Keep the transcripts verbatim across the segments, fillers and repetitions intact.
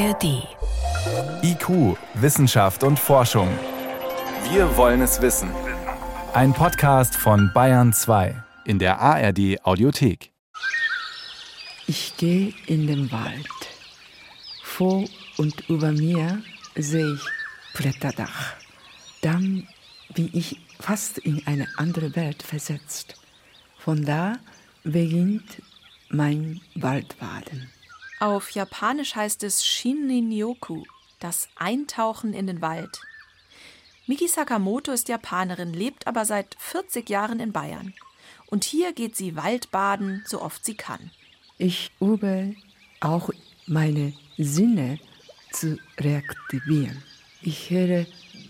A R D. I Q, Wissenschaft und Forschung. Wir wollen es wissen. Ein Podcast von Bayern zwei in der A R D Audiothek. Ich gehe in den Wald. Vor und über mir sehe ich Blätterdach. Dann bin ich fast in eine andere Welt versetzt. Von da beginnt mein Waldbaden. Auf Japanisch heißt es Shinrin-Yoku, das Eintauchen in den Wald. Miki Sakamoto ist Japanerin, lebt aber seit vierzig Jahren in Bayern. Und hier geht sie Waldbaden, so oft sie kann. Ich übe auch meine Sinne zu reaktivieren. Ich höre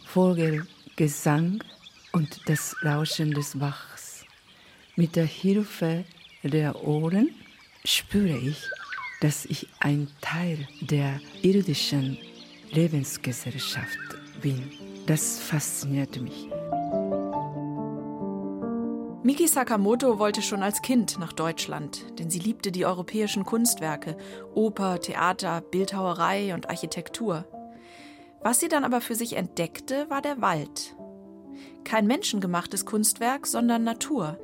Vogelgesang und das Rauschen des Bachs. Mit der Hilfe der Ohren spüre ich, dass ich ein Teil der irdischen Lebensgesellschaft bin. Das fasziniert mich. Miki Sakamoto wollte schon als Kind nach Deutschland, denn sie liebte die europäischen Kunstwerke, Oper, Theater, Bildhauerei und Architektur. Was sie dann aber für sich entdeckte, war der Wald. Kein menschengemachtes Kunstwerk, sondern Natur.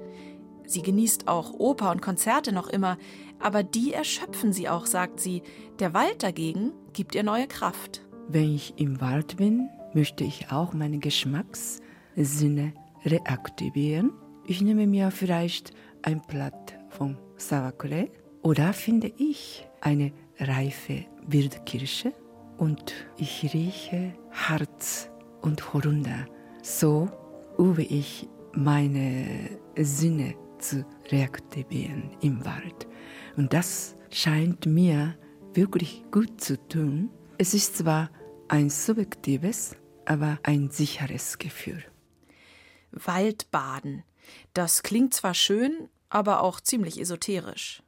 Sie genießt auch Oper und Konzerte noch immer, aber die erschöpfen sie auch, sagt sie. Der Wald dagegen gibt ihr neue Kraft. Wenn ich im Wald bin, möchte ich auch meine Geschmackssinne reaktivieren. Ich nehme mir vielleicht ein Blatt von Sauerkraut oder finde ich eine reife Wildkirsche und ich rieche Harz und Holunder. So übe ich meine Sinne zu reaktivieren im Wald. Und das scheint mir wirklich gut zu tun. Es ist zwar ein subjektives, aber ein sicheres Gefühl. Waldbaden. Das klingt zwar schön, aber auch ziemlich esoterisch.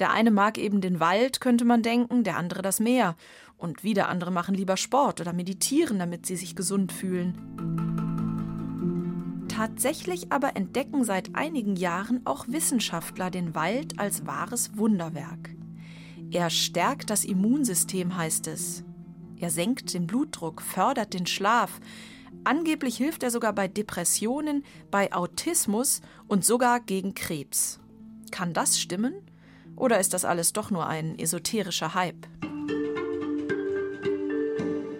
Der eine mag eben den Wald, könnte man denken, der andere das Meer. Und wieder andere machen lieber Sport oder meditieren, damit sie sich gesund fühlen. Tatsächlich aber entdecken seit einigen Jahren auch Wissenschaftler den Wald als wahres Wunderwerk. Er stärkt das Immunsystem, heißt es. Er senkt den Blutdruck, fördert den Schlaf. Angeblich hilft er sogar bei Depressionen, bei Autismus und sogar gegen Krebs. Kann das stimmen? Oder ist das alles doch nur ein esoterischer Hype?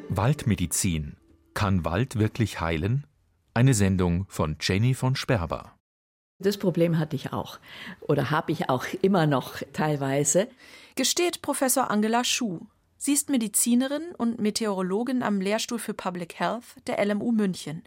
Waldmedizin. Kann Wald wirklich heilen? Eine Sendung von Jenny von Sperber. Das Problem hatte ich auch oder habe ich auch immer noch teilweise. Gesteht Professor Angela Schuh. Sie ist Medizinerin und Meteorologin am Lehrstuhl für Public Health der L M U München.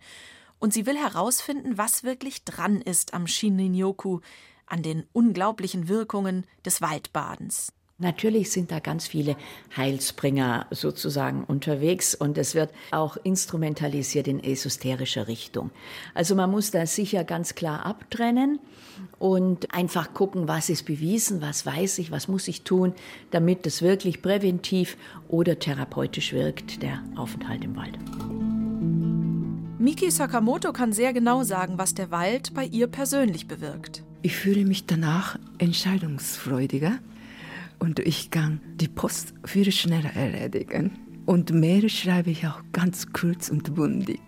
Und sie will herausfinden, was wirklich dran ist am Shinrin-Yoku, an den unglaublichen Wirkungen des Waldbadens. Natürlich sind da ganz viele Heilsbringer sozusagen unterwegs und es wird auch instrumentalisiert in esoterischer Richtung. Also man muss da sicher ganz klar abtrennen und einfach gucken, was ist bewiesen, was weiß ich, was muss ich tun, damit das wirklich präventiv oder therapeutisch wirkt, der Aufenthalt im Wald. Miki Sakamoto kann sehr genau sagen, was der Wald bei ihr persönlich bewirkt. Ich fühle mich danach entscheidungsfreudiger. Und ich kann die Post viel schneller erledigen. Und Mail schreibe ich auch ganz kurz und bundig.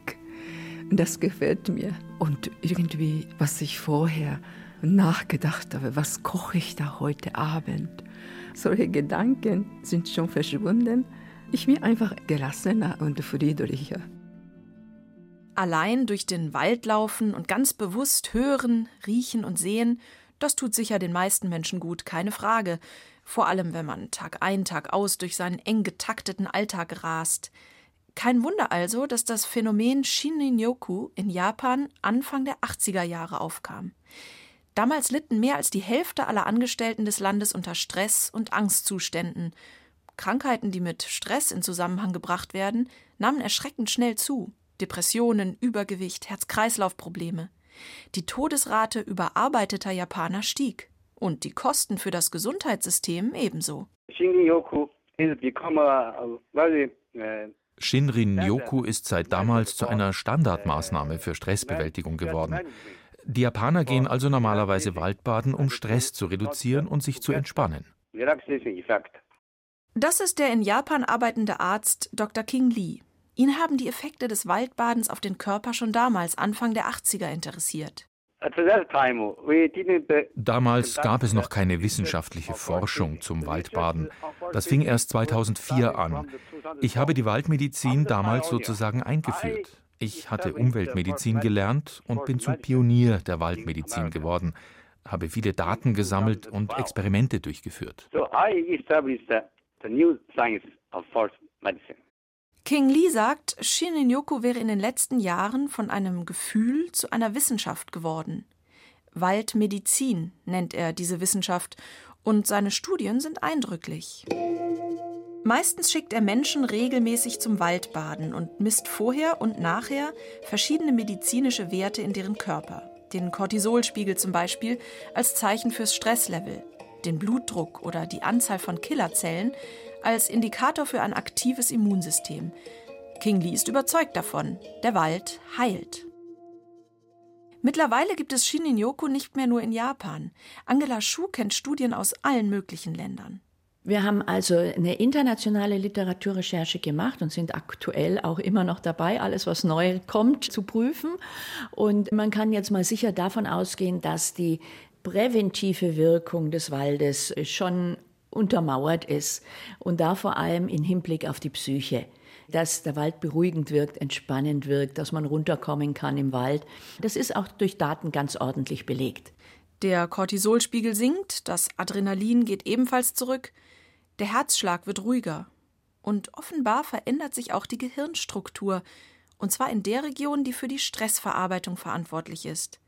Das gefällt mir. Und irgendwie, was ich vorher nachgedacht habe, was koche ich da heute Abend? Solche Gedanken sind schon verschwunden. Ich bin einfach gelassener und friedlicher. Allein durch den Wald laufen und ganz bewusst hören, riechen und sehen, das tut sicher den meisten Menschen gut, keine Frage. Vor allem, wenn man Tag ein, Tag aus durch seinen eng getakteten Alltag rast. Kein Wunder also, dass das Phänomen Shinrin-Yoku in Japan Anfang der achtziger Jahre aufkam. Damals litten mehr als die Hälfte aller Angestellten des Landes unter Stress- und Angstzuständen. Krankheiten, die mit Stress in Zusammenhang gebracht werden, nahmen erschreckend schnell zu. Depressionen, Übergewicht, Herz-Kreislauf-Probleme. Die Todesrate überarbeiteter Japaner stieg. Und die Kosten für das Gesundheitssystem ebenso. Shinrin-Yoku ist seit damals zu einer Standardmaßnahme für Stressbewältigung geworden. Die Japaner gehen also normalerweise Waldbaden, um Stress zu reduzieren und sich zu entspannen. Das ist der in Japan arbeitende Arzt Doktor Qing Li. Ihn haben die Effekte des Waldbadens auf den Körper schon damals, Anfang der achtziger, interessiert. Damals gab es noch keine wissenschaftliche Forschung zum Waldbaden. Das fing erst zweitausendvier an. Ich habe die Waldmedizin damals sozusagen eingeführt. Ich hatte Umweltmedizin gelernt und bin zum Pionier der Waldmedizin geworden, habe viele Daten gesammelt und Experimente durchgeführt. Qing Li sagt, Shinrin-Yoku wäre in den letzten Jahren von einem Gefühl zu einer Wissenschaft geworden. Waldmedizin nennt er diese Wissenschaft und seine Studien sind eindrücklich. Meistens schickt er Menschen regelmäßig zum Waldbaden und misst vorher und nachher verschiedene medizinische Werte in deren Körper. Den Cortisolspiegel zum Beispiel als Zeichen fürs Stresslevel, den Blutdruck oder die Anzahl von Killerzellen als Indikator für ein aktives Immunsystem. Qing Li ist überzeugt davon, der Wald heilt. Mittlerweile gibt es Shinrin-Yoku nicht mehr nur in Japan. Angela Schuh kennt Studien aus allen möglichen Ländern. Wir haben also eine internationale Literaturrecherche gemacht und sind aktuell auch immer noch dabei, alles, was neu kommt, zu prüfen. Und man kann jetzt mal sicher davon ausgehen, dass die präventive Wirkung des Waldes schon untermauert ist und da vor allem im Hinblick auf die Psyche, dass der Wald beruhigend wirkt, entspannend wirkt, dass man runterkommen kann im Wald. Das ist auch durch Daten ganz ordentlich belegt. Der Cortisolspiegel sinkt, das Adrenalin geht ebenfalls zurück, der Herzschlag wird ruhiger und offenbar verändert sich auch die Gehirnstruktur, und zwar in der Region, die für die Stressverarbeitung verantwortlich ist.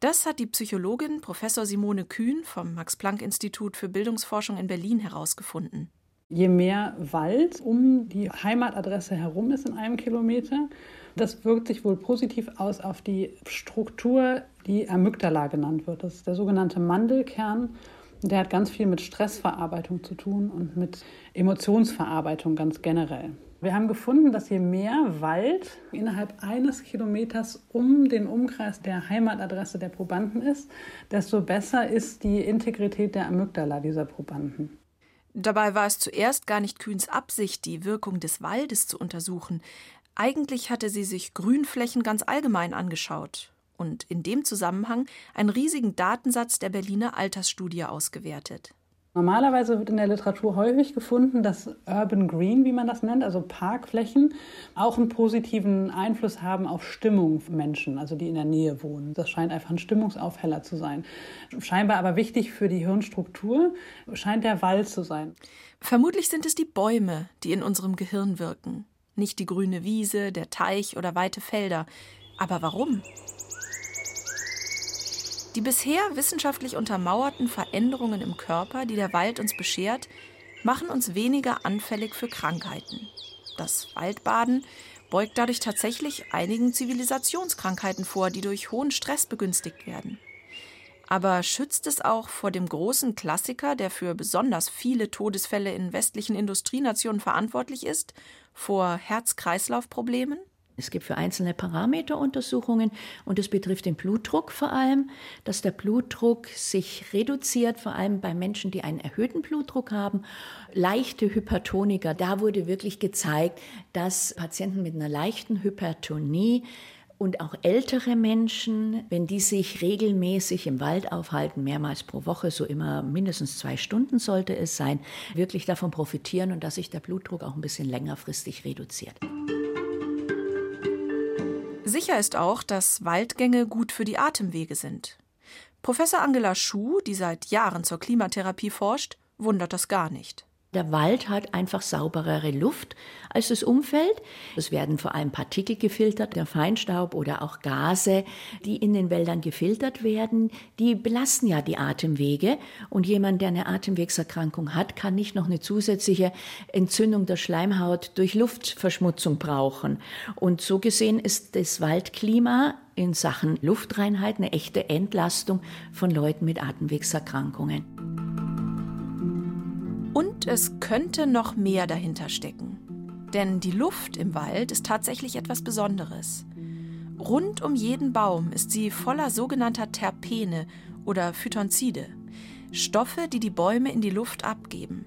Das hat die Psychologin Professor Simone Kühn vom Max-Planck-Institut für Bildungsforschung in Berlin herausgefunden. Je mehr Wald um die Heimatadresse herum ist in einem Kilometer, das wirkt sich wohl positiv aus auf die Struktur, die Amygdala genannt wird. Das ist der sogenannte Mandelkern. Der hat ganz viel mit Stressverarbeitung zu tun und mit Emotionsverarbeitung ganz generell. Wir haben gefunden, dass je mehr Wald innerhalb eines Kilometers um den Umkreis der Heimatadresse der Probanden ist, desto besser ist die Integrität der Amygdala dieser Probanden. Dabei war es zuerst gar nicht Kühns Absicht, die Wirkung des Waldes zu untersuchen. Eigentlich hatte sie sich Grünflächen ganz allgemein angeschaut und in dem Zusammenhang einen riesigen Datensatz der Berliner Altersstudie ausgewertet. Normalerweise wird in der Literatur häufig gefunden, dass Urban Green, wie man das nennt, also Parkflächen, auch einen positiven Einfluss haben auf Stimmung von Menschen, also die in der Nähe wohnen. Das scheint einfach ein Stimmungsaufheller zu sein. Scheinbar aber wichtig für die Hirnstruktur scheint der Wald zu sein. Vermutlich sind es die Bäume, die in unserem Gehirn wirken. Nicht die grüne Wiese, der Teich oder weite Felder. Aber warum? Die bisher wissenschaftlich untermauerten Veränderungen im Körper, die der Wald uns beschert, machen uns weniger anfällig für Krankheiten. Das Waldbaden beugt dadurch tatsächlich einigen Zivilisationskrankheiten vor, die durch hohen Stress begünstigt werden. Aber schützt es auch vor dem großen Klassiker, der für besonders viele Todesfälle in westlichen Industrienationen verantwortlich ist, vor Herz-Kreislauf-Problemen? Es gibt für einzelne Parameter Untersuchungen und es betrifft den Blutdruck vor allem, dass der Blutdruck sich reduziert, vor allem bei Menschen, die einen erhöhten Blutdruck haben. Leichte Hypertoniker, da wurde wirklich gezeigt, dass Patienten mit einer leichten Hypertonie und auch ältere Menschen, wenn die sich regelmäßig im Wald aufhalten, mehrmals pro Woche, so immer mindestens zwei Stunden sollte es sein, wirklich davon profitieren und dass sich der Blutdruck auch ein bisschen längerfristig reduziert. Sicher ist auch, dass Waldgänge gut für die Atemwege sind. Professor Angela Schuh, die seit Jahren zur Klimatherapie forscht, wundert das gar nicht. Der Wald hat einfach sauberere Luft als das Umfeld. Es werden vor allem Partikel gefiltert, der Feinstaub oder auch Gase, die in den Wäldern gefiltert werden. Die belasten ja die Atemwege. Und jemand, der eine Atemwegserkrankung hat, kann nicht noch eine zusätzliche Entzündung der Schleimhaut durch Luftverschmutzung brauchen. Und so gesehen ist das Waldklima in Sachen Luftreinheit eine echte Entlastung von Leuten mit Atemwegserkrankungen. Und es könnte noch mehr dahinter stecken. Denn die Luft im Wald ist tatsächlich etwas Besonderes. Rund um jeden Baum ist sie voller sogenannter Terpene oder Phytonzide, Stoffe, die die Bäume in die Luft abgeben.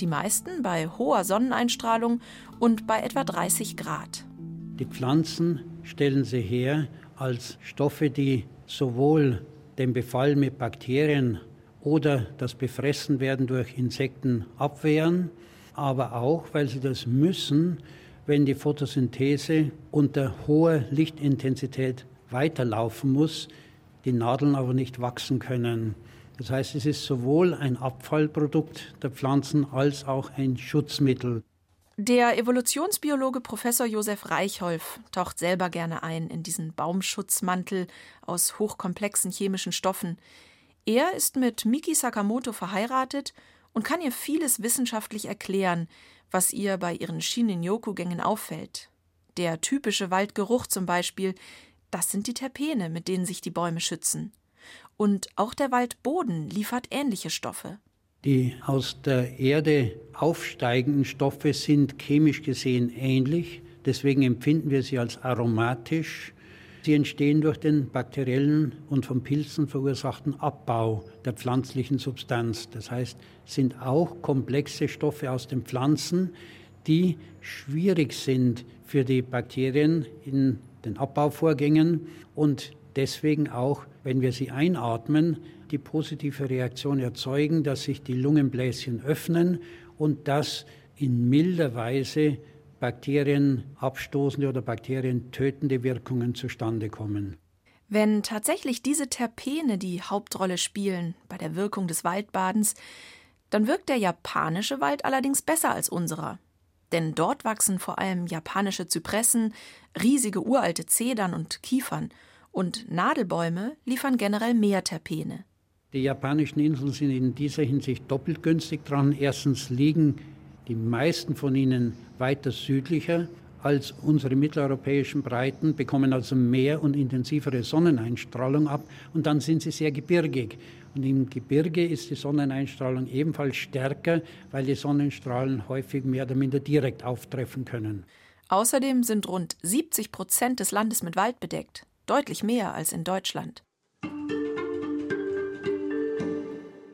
die meisten bei hoher Sonneneinstrahlung und bei etwa dreißig Grad. Die Pflanzen stellen sie her als Stoffe, die sowohl den Befall mit Bakterien oder das Befressenwerden durch Insekten abwehren, aber auch, weil sie das müssen, wenn die Photosynthese unter hoher Lichtintensität weiterlaufen muss, die Nadeln aber nicht wachsen können. Das heißt, es ist sowohl ein Abfallprodukt der Pflanzen als auch ein Schutzmittel. Der Evolutionsbiologe Professor Josef Reichholf taucht selber gerne ein in diesen Baumschutzmantel aus hochkomplexen chemischen Stoffen. Er ist mit Miki Sakamoto verheiratet und kann ihr vieles wissenschaftlich erklären, was ihr bei ihren Shinrin-Yoku-Gängen auffällt. Der typische Waldgeruch zum Beispiel, das sind die Terpene, mit denen sich die Bäume schützen. Und auch der Waldboden liefert ähnliche Stoffe. Die aus der Erde aufsteigenden Stoffe sind chemisch gesehen ähnlich. Deswegen empfinden wir sie als aromatisch. Sie entstehen durch den bakteriellen und von Pilzen verursachten Abbau der pflanzlichen Substanz. Das heißt, sind auch komplexe Stoffe aus den Pflanzen, die schwierig sind für die Bakterien in den Abbauvorgängen und deswegen auch, wenn wir sie einatmen, die positive Reaktion erzeugen, dass sich die Lungenbläschen öffnen und dass in milder Weise Bakterien abstoßende oder Bakterien tötende Wirkungen zustande kommen. Wenn tatsächlich diese Terpene die Hauptrolle spielen bei der Wirkung des Waldbadens, dann wirkt der japanische Wald allerdings besser als unserer. Denn dort wachsen vor allem japanische Zypressen, riesige uralte Zedern und Kiefern. Und Nadelbäume liefern generell mehr Terpene. Die japanischen Inseln sind in dieser Hinsicht doppelt günstig dran. Erstens liegen die meisten von ihnen weiter südlicher als unsere mitteleuropäischen Breiten, bekommen also mehr und intensivere Sonneneinstrahlung ab. Und dann sind sie sehr gebirgig. Und im Gebirge ist die Sonneneinstrahlung ebenfalls stärker, weil die Sonnenstrahlen häufig mehr oder minder direkt auftreffen können. Außerdem sind rund siebzig Prozent des Landes mit Wald bedeckt. Deutlich mehr als in Deutschland.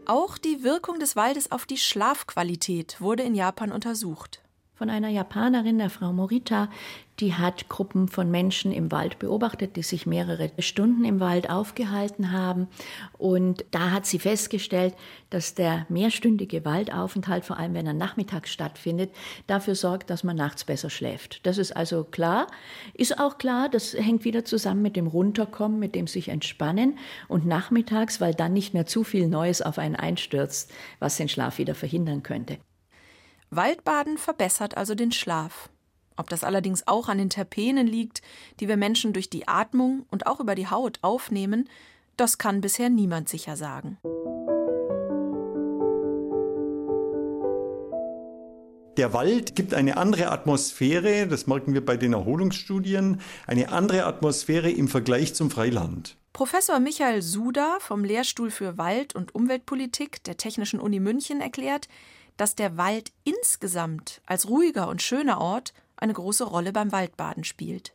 Auch die Wirkung des Waldes auf die Schlafqualität wurde in Japan untersucht. Von einer Japanerin, der Frau Morita, die hat Gruppen von Menschen im Wald beobachtet, die sich mehrere Stunden im Wald aufgehalten haben. Und da hat sie festgestellt, dass der mehrstündige Waldaufenthalt, vor allem wenn er nachmittags stattfindet, dafür sorgt, dass man nachts besser schläft. Das ist also klar. Ist auch klar, das hängt wieder zusammen mit dem Runterkommen, mit dem sich entspannen. Und nachmittags, weil dann nicht mehr zu viel Neues auf einen einstürzt, was den Schlaf wieder verhindern könnte. Waldbaden verbessert also den Schlaf. Ob das allerdings auch an den Terpenen liegt, die wir Menschen durch die Atmung und auch über die Haut aufnehmen, das kann bisher niemand sicher sagen. Der Wald gibt eine andere Atmosphäre, das merken wir bei den Erholungsstudien, eine andere Atmosphäre im Vergleich zum Freiland. Professor Michael Suda vom Lehrstuhl für Wald- und Umweltpolitik der Technischen Uni München erklärt, dass der Wald insgesamt als ruhiger und schöner Ort eine große Rolle beim Waldbaden spielt.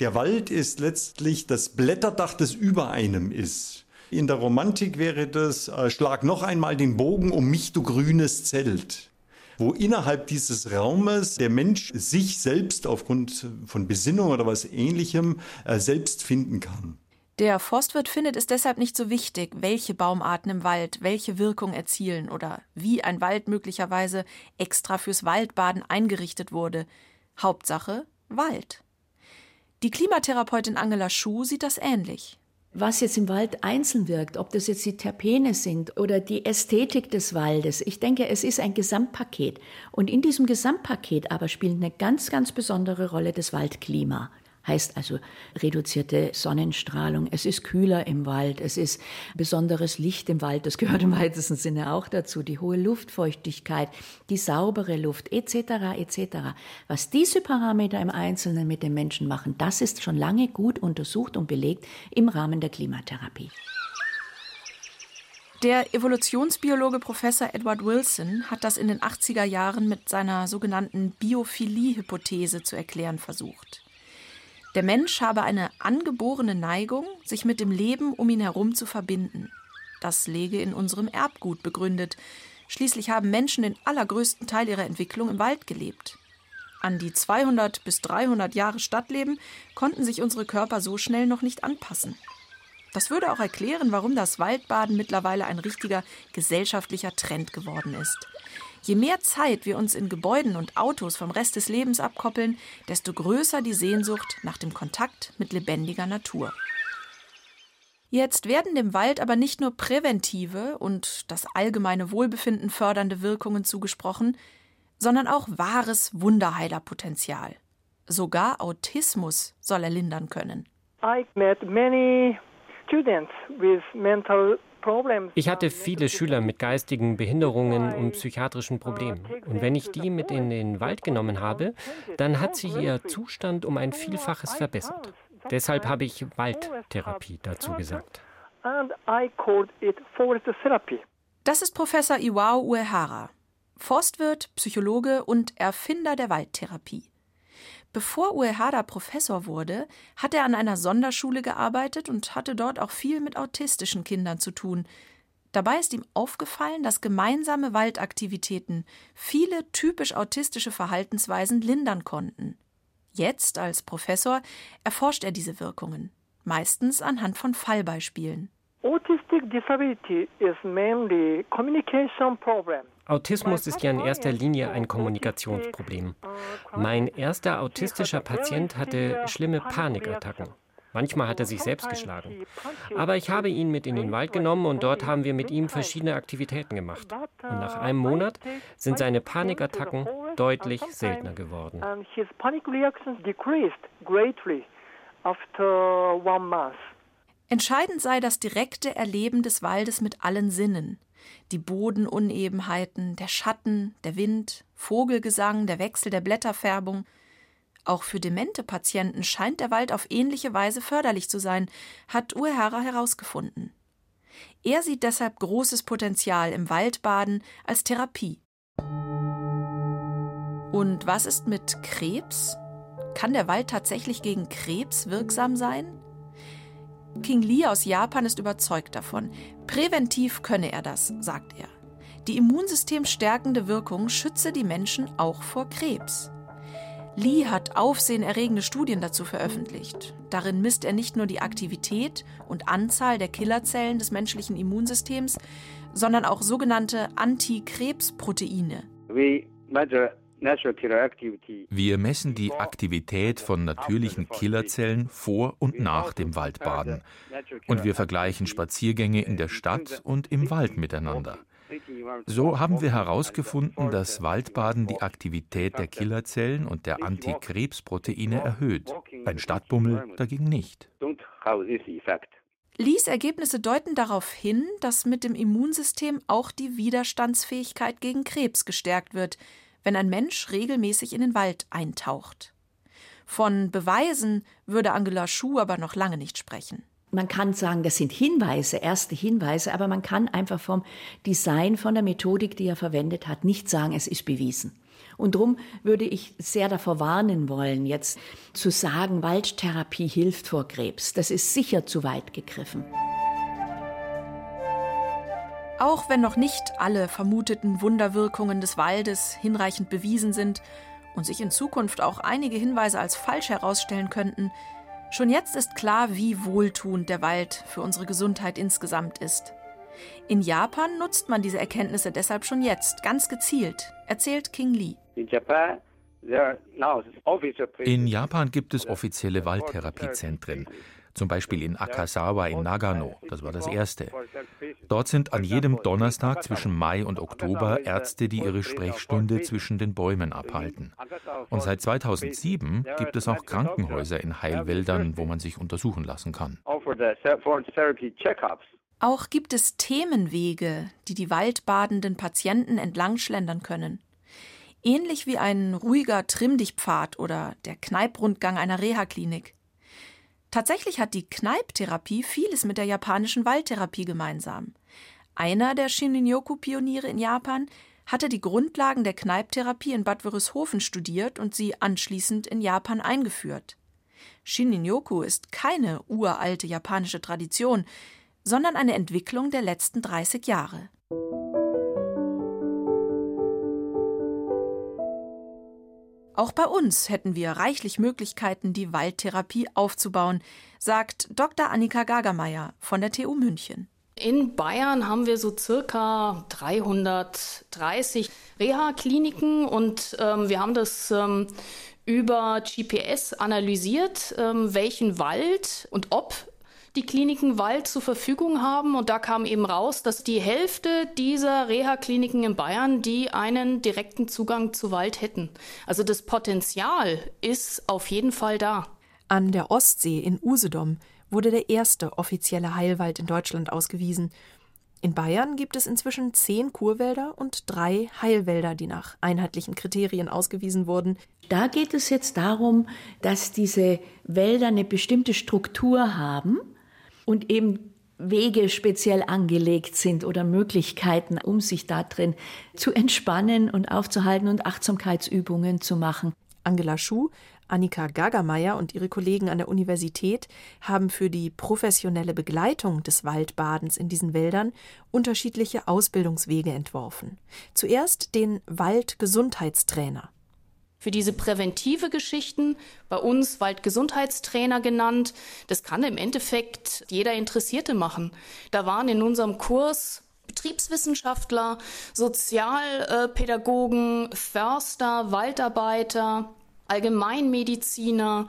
Der Wald ist letztlich das Blätterdach, das über einem ist. In der Romantik wäre das, äh, schlag noch einmal den Bogen um mich, du grünes Zelt. Wo innerhalb dieses Raumes der Mensch sich selbst aufgrund von Besinnung oder was Ähnlichem äh, selbst finden kann. Der Forstwirt findet es deshalb nicht so wichtig, welche Baumarten im Wald welche Wirkung erzielen oder wie ein Wald möglicherweise extra fürs Waldbaden eingerichtet wurde. Hauptsache Wald. Die Klimatherapeutin Angela Schuh sieht das ähnlich. Was jetzt im Wald einzeln wirkt, ob das jetzt die Terpene sind oder die Ästhetik des Waldes, ich denke, es ist ein Gesamtpaket. Und in diesem Gesamtpaket aber spielt eine ganz, ganz besondere Rolle das Waldklima. Heißt also reduzierte Sonnenstrahlung, es ist kühler im Wald, es ist besonderes Licht im Wald, das gehört im weitesten Sinne auch dazu, die hohe Luftfeuchtigkeit, die saubere Luft et cetera et cetera. Was diese Parameter im Einzelnen mit dem Menschen machen, das ist schon lange gut untersucht und belegt im Rahmen der Klimatherapie. Der Evolutionsbiologe Professor Edward Wilson hat das in den achtziger Jahren mit seiner sogenannten Biophilie-Hypothese zu erklären versucht. Der Mensch habe eine angeborene Neigung, sich mit dem Leben um ihn herum zu verbinden. Das läge in unserem Erbgut begründet, Schließlich haben Menschen den allergrößten Teil ihrer Entwicklung im Wald gelebt. An die zweihundert bis dreihundert Jahre Stadtleben konnten sich unsere Körper so schnell noch nicht anpassen. Das würde auch erklären, warum das Waldbaden mittlerweile ein richtiger gesellschaftlicher Trend geworden ist. Je mehr Zeit wir uns in Gebäuden und Autos vom Rest des Lebens abkoppeln, desto größer die Sehnsucht nach dem Kontakt mit lebendiger Natur. Jetzt werden dem Wald aber nicht nur präventive und das allgemeine Wohlbefinden fördernde Wirkungen zugesprochen, sondern auch wahres Wunderheilerpotenzial. Sogar Autismus soll er lindern können. I met many students with mental Ich hatte viele Schüler mit geistigen Behinderungen und psychiatrischen Problemen. Und wenn ich die mit in den Wald genommen habe, dann hat sich ihr Zustand um ein Vielfaches verbessert. Deshalb habe ich Waldtherapie dazu gesagt. Das ist Professor Iwao Uehara, Forstwirt, Psychologe und Erfinder der Waldtherapie. Bevor Uehara Professor wurde, hat er an einer Sonderschule gearbeitet und hatte dort auch viel mit autistischen Kindern zu tun. Dabei ist ihm aufgefallen, dass gemeinsame Waldaktivitäten viele typisch autistische Verhaltensweisen lindern konnten. Jetzt, als Professor, erforscht er diese Wirkungen, meistens anhand von Fallbeispielen. Autistic disability is mainly communication problem. Autismus ist ja in erster Linie ein Kommunikationsproblem. Mein erster autistischer Patient hatte schlimme Panikattacken. Manchmal hat er sich selbst geschlagen. Aber ich habe ihn mit in den Wald genommen und dort haben wir mit ihm verschiedene Aktivitäten gemacht. Und nach einem Monat sind seine Panikattacken deutlich seltener geworden. Entscheidend sei das direkte Erleben des Waldes mit allen Sinnen. Die Bodenunebenheiten, der Schatten, der Wind, Vogelgesang, der Wechsel der Blätterfärbung. Auch für demente Patienten scheint der Wald auf ähnliche Weise förderlich zu sein, hat Uehara herausgefunden. Er sieht deshalb großes Potenzial im Waldbaden als Therapie. Und was ist mit Krebs? Kann der Wald tatsächlich gegen Krebs wirksam sein? Qing Li aus Japan ist überzeugt davon. Präventiv könne er das, sagt er. Die immunsystemstärkende Wirkung schütze die Menschen auch vor Krebs. Li hat aufsehenerregende Studien dazu veröffentlicht. Darin misst er nicht nur die Aktivität und Anzahl der Killerzellen des menschlichen Immunsystems, sondern auch sogenannte Anti-Krebs-Proteine. Wir messen die Aktivität von natürlichen Killerzellen vor und nach dem Waldbaden. Und wir vergleichen Spaziergänge in der Stadt und im Wald miteinander. So haben wir herausgefunden, dass Waldbaden die Aktivität der Killerzellen und der Antikrebsproteine erhöht. Ein Stadtbummel dagegen nicht. Lies Ergebnisse deuten darauf hin, dass mit dem Immunsystem auch die Widerstandsfähigkeit gegen Krebs gestärkt wird, wenn ein Mensch regelmäßig in den Wald eintaucht. Von Beweisen würde Angela Schuh aber noch lange nicht sprechen. Man kann sagen, das sind Hinweise, erste Hinweise, aber man kann einfach vom Design, von der Methodik, die er verwendet hat, nicht sagen, es ist bewiesen. Und darum würde ich sehr davor warnen wollen, jetzt zu sagen, Waldtherapie hilft vor Krebs. Das ist sicher zu weit gegriffen. Auch wenn noch nicht alle vermuteten Wunderwirkungen des Waldes hinreichend bewiesen sind und sich in Zukunft auch einige Hinweise als falsch herausstellen könnten, schon jetzt ist klar, wie wohltuend der Wald für unsere Gesundheit insgesamt ist. In Japan nutzt man diese Erkenntnisse deshalb schon jetzt, ganz gezielt, erzählt Qing Li. In Japan. In Japan gibt es offizielle Waldtherapiezentren, zum Beispiel in Akasawa in Nagano, das war das erste. Dort sind an jedem Donnerstag zwischen Mai und Oktober Ärzte, die ihre Sprechstunde zwischen den Bäumen abhalten. Und seit zweitausendsieben gibt es auch Krankenhäuser in Heilwäldern, wo man sich untersuchen lassen kann. Auch gibt es Themenwege, die die waldbadenden Patienten entlang schlendern können. Ähnlich wie ein ruhiger Trimm-dich-Pfad oder der Kneipp-Rundgang einer Reha-Klinik. Tatsächlich hat die Kneipp-Therapie vieles mit der japanischen Waldtherapie gemeinsam. Einer der Shinrin-Yoku-Pioniere in Japan hatte die Grundlagen der Kneipp-Therapie in Bad Wörishofen studiert und sie anschließend in Japan eingeführt. Shinrin-Yoku ist keine uralte japanische Tradition, sondern eine Entwicklung der letzten dreißig Jahre. Auch bei uns hätten wir reichlich Möglichkeiten, die Waldtherapie aufzubauen, sagt Doktor Anika Gaggermeier von der T U München. In Bayern haben wir so circa dreihundertdreißig Reha-Kliniken und ähm, wir haben das ähm, über G P S analysiert, ähm, welchen Wald und ob die Kliniken Wald zur Verfügung haben. Und da kam eben raus, dass die Hälfte dieser Reha-Kliniken in Bayern, die einen direkten Zugang zu Wald hätten. Also das Potenzial ist auf jeden Fall da. An der Ostsee in Usedom wurde der erste offizielle Heilwald in Deutschland ausgewiesen. In Bayern gibt es inzwischen zehn Kurwälder und drei Heilwälder, die nach einheitlichen Kriterien ausgewiesen wurden. Da geht es jetzt darum, dass diese Wälder eine bestimmte Struktur haben und eben Wege speziell angelegt sind oder Möglichkeiten, um sich da drin zu entspannen und aufzuhalten und Achtsamkeitsübungen zu machen. Angela Schuh, Anika Gaggermeier und ihre Kollegen an der Universität haben für die professionelle Begleitung des Waldbadens in diesen Wäldern unterschiedliche Ausbildungswege entworfen. Zuerst den Waldgesundheitstrainer. Für diese präventive Geschichten, bei uns Waldgesundheitstrainer genannt, das kann im Endeffekt jeder Interessierte machen. Da waren in unserem Kurs Betriebswissenschaftler, Sozialpädagogen, Förster, Waldarbeiter, Allgemeinmediziner,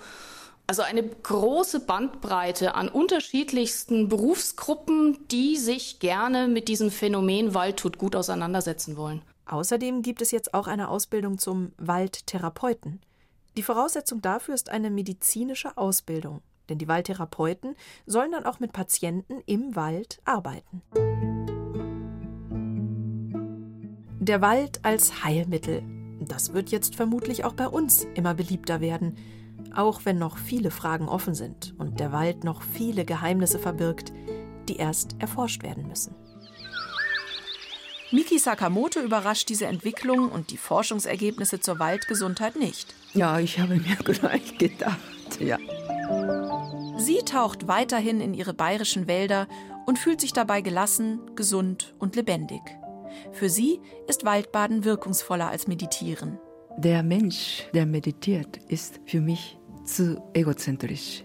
also eine große Bandbreite an unterschiedlichsten Berufsgruppen, die sich gerne mit diesem Phänomen Wald tut gut auseinandersetzen wollen. Außerdem gibt es jetzt auch eine Ausbildung zum Waldtherapeuten. Die Voraussetzung dafür ist eine medizinische Ausbildung, denn die Waldtherapeuten sollen dann auch mit Patienten im Wald arbeiten. Der Wald als Heilmittel. Das wird jetzt vermutlich auch bei uns immer beliebter werden, auch wenn noch viele Fragen offen sind und der Wald noch viele Geheimnisse verbirgt, die erst erforscht werden müssen. Miki Sakamoto überrascht diese Entwicklung und die Forschungsergebnisse zur Waldgesundheit nicht. Ja, ich habe mir gleich gedacht, ja. Sie taucht weiterhin in ihre bayerischen Wälder und fühlt sich dabei gelassen, gesund und lebendig. Für sie ist Waldbaden wirkungsvoller als Meditieren. Der Mensch, der meditiert, ist für mich zu egozentrisch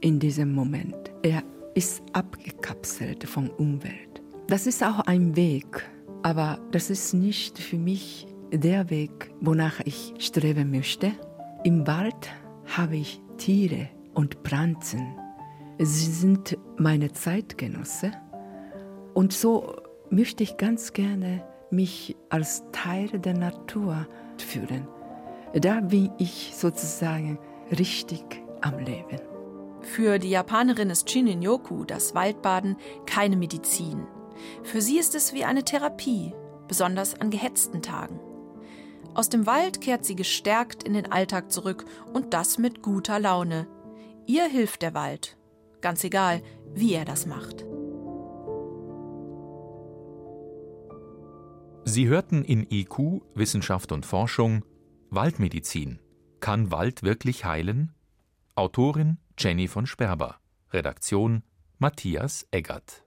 in diesem Moment. Er ist abgekapselt von Umwelt. Das ist auch ein Weg, aber das ist nicht für mich der Weg, wonach ich streben möchte. Im Wald habe ich Tiere und Pflanzen. Sie sind meine Zeitgenossen und so möchte ich ganz gerne mich als Teil der Natur fühlen. Da bin ich sozusagen richtig am Leben. Für die Japanerin ist Shinrin-Yoku, das Waldbaden, keine Medizin. Für sie ist es wie eine Therapie, besonders an gehetzten Tagen. Aus dem Wald kehrt sie gestärkt in den Alltag zurück und das mit guter Laune. Ihr hilft der Wald, ganz egal, wie er das macht. Sie hörten in I Q, Wissenschaft und Forschung, Waldmedizin. Kann Wald wirklich heilen? Autorin Jenny von Sperber. Redaktion Matthias Eggert.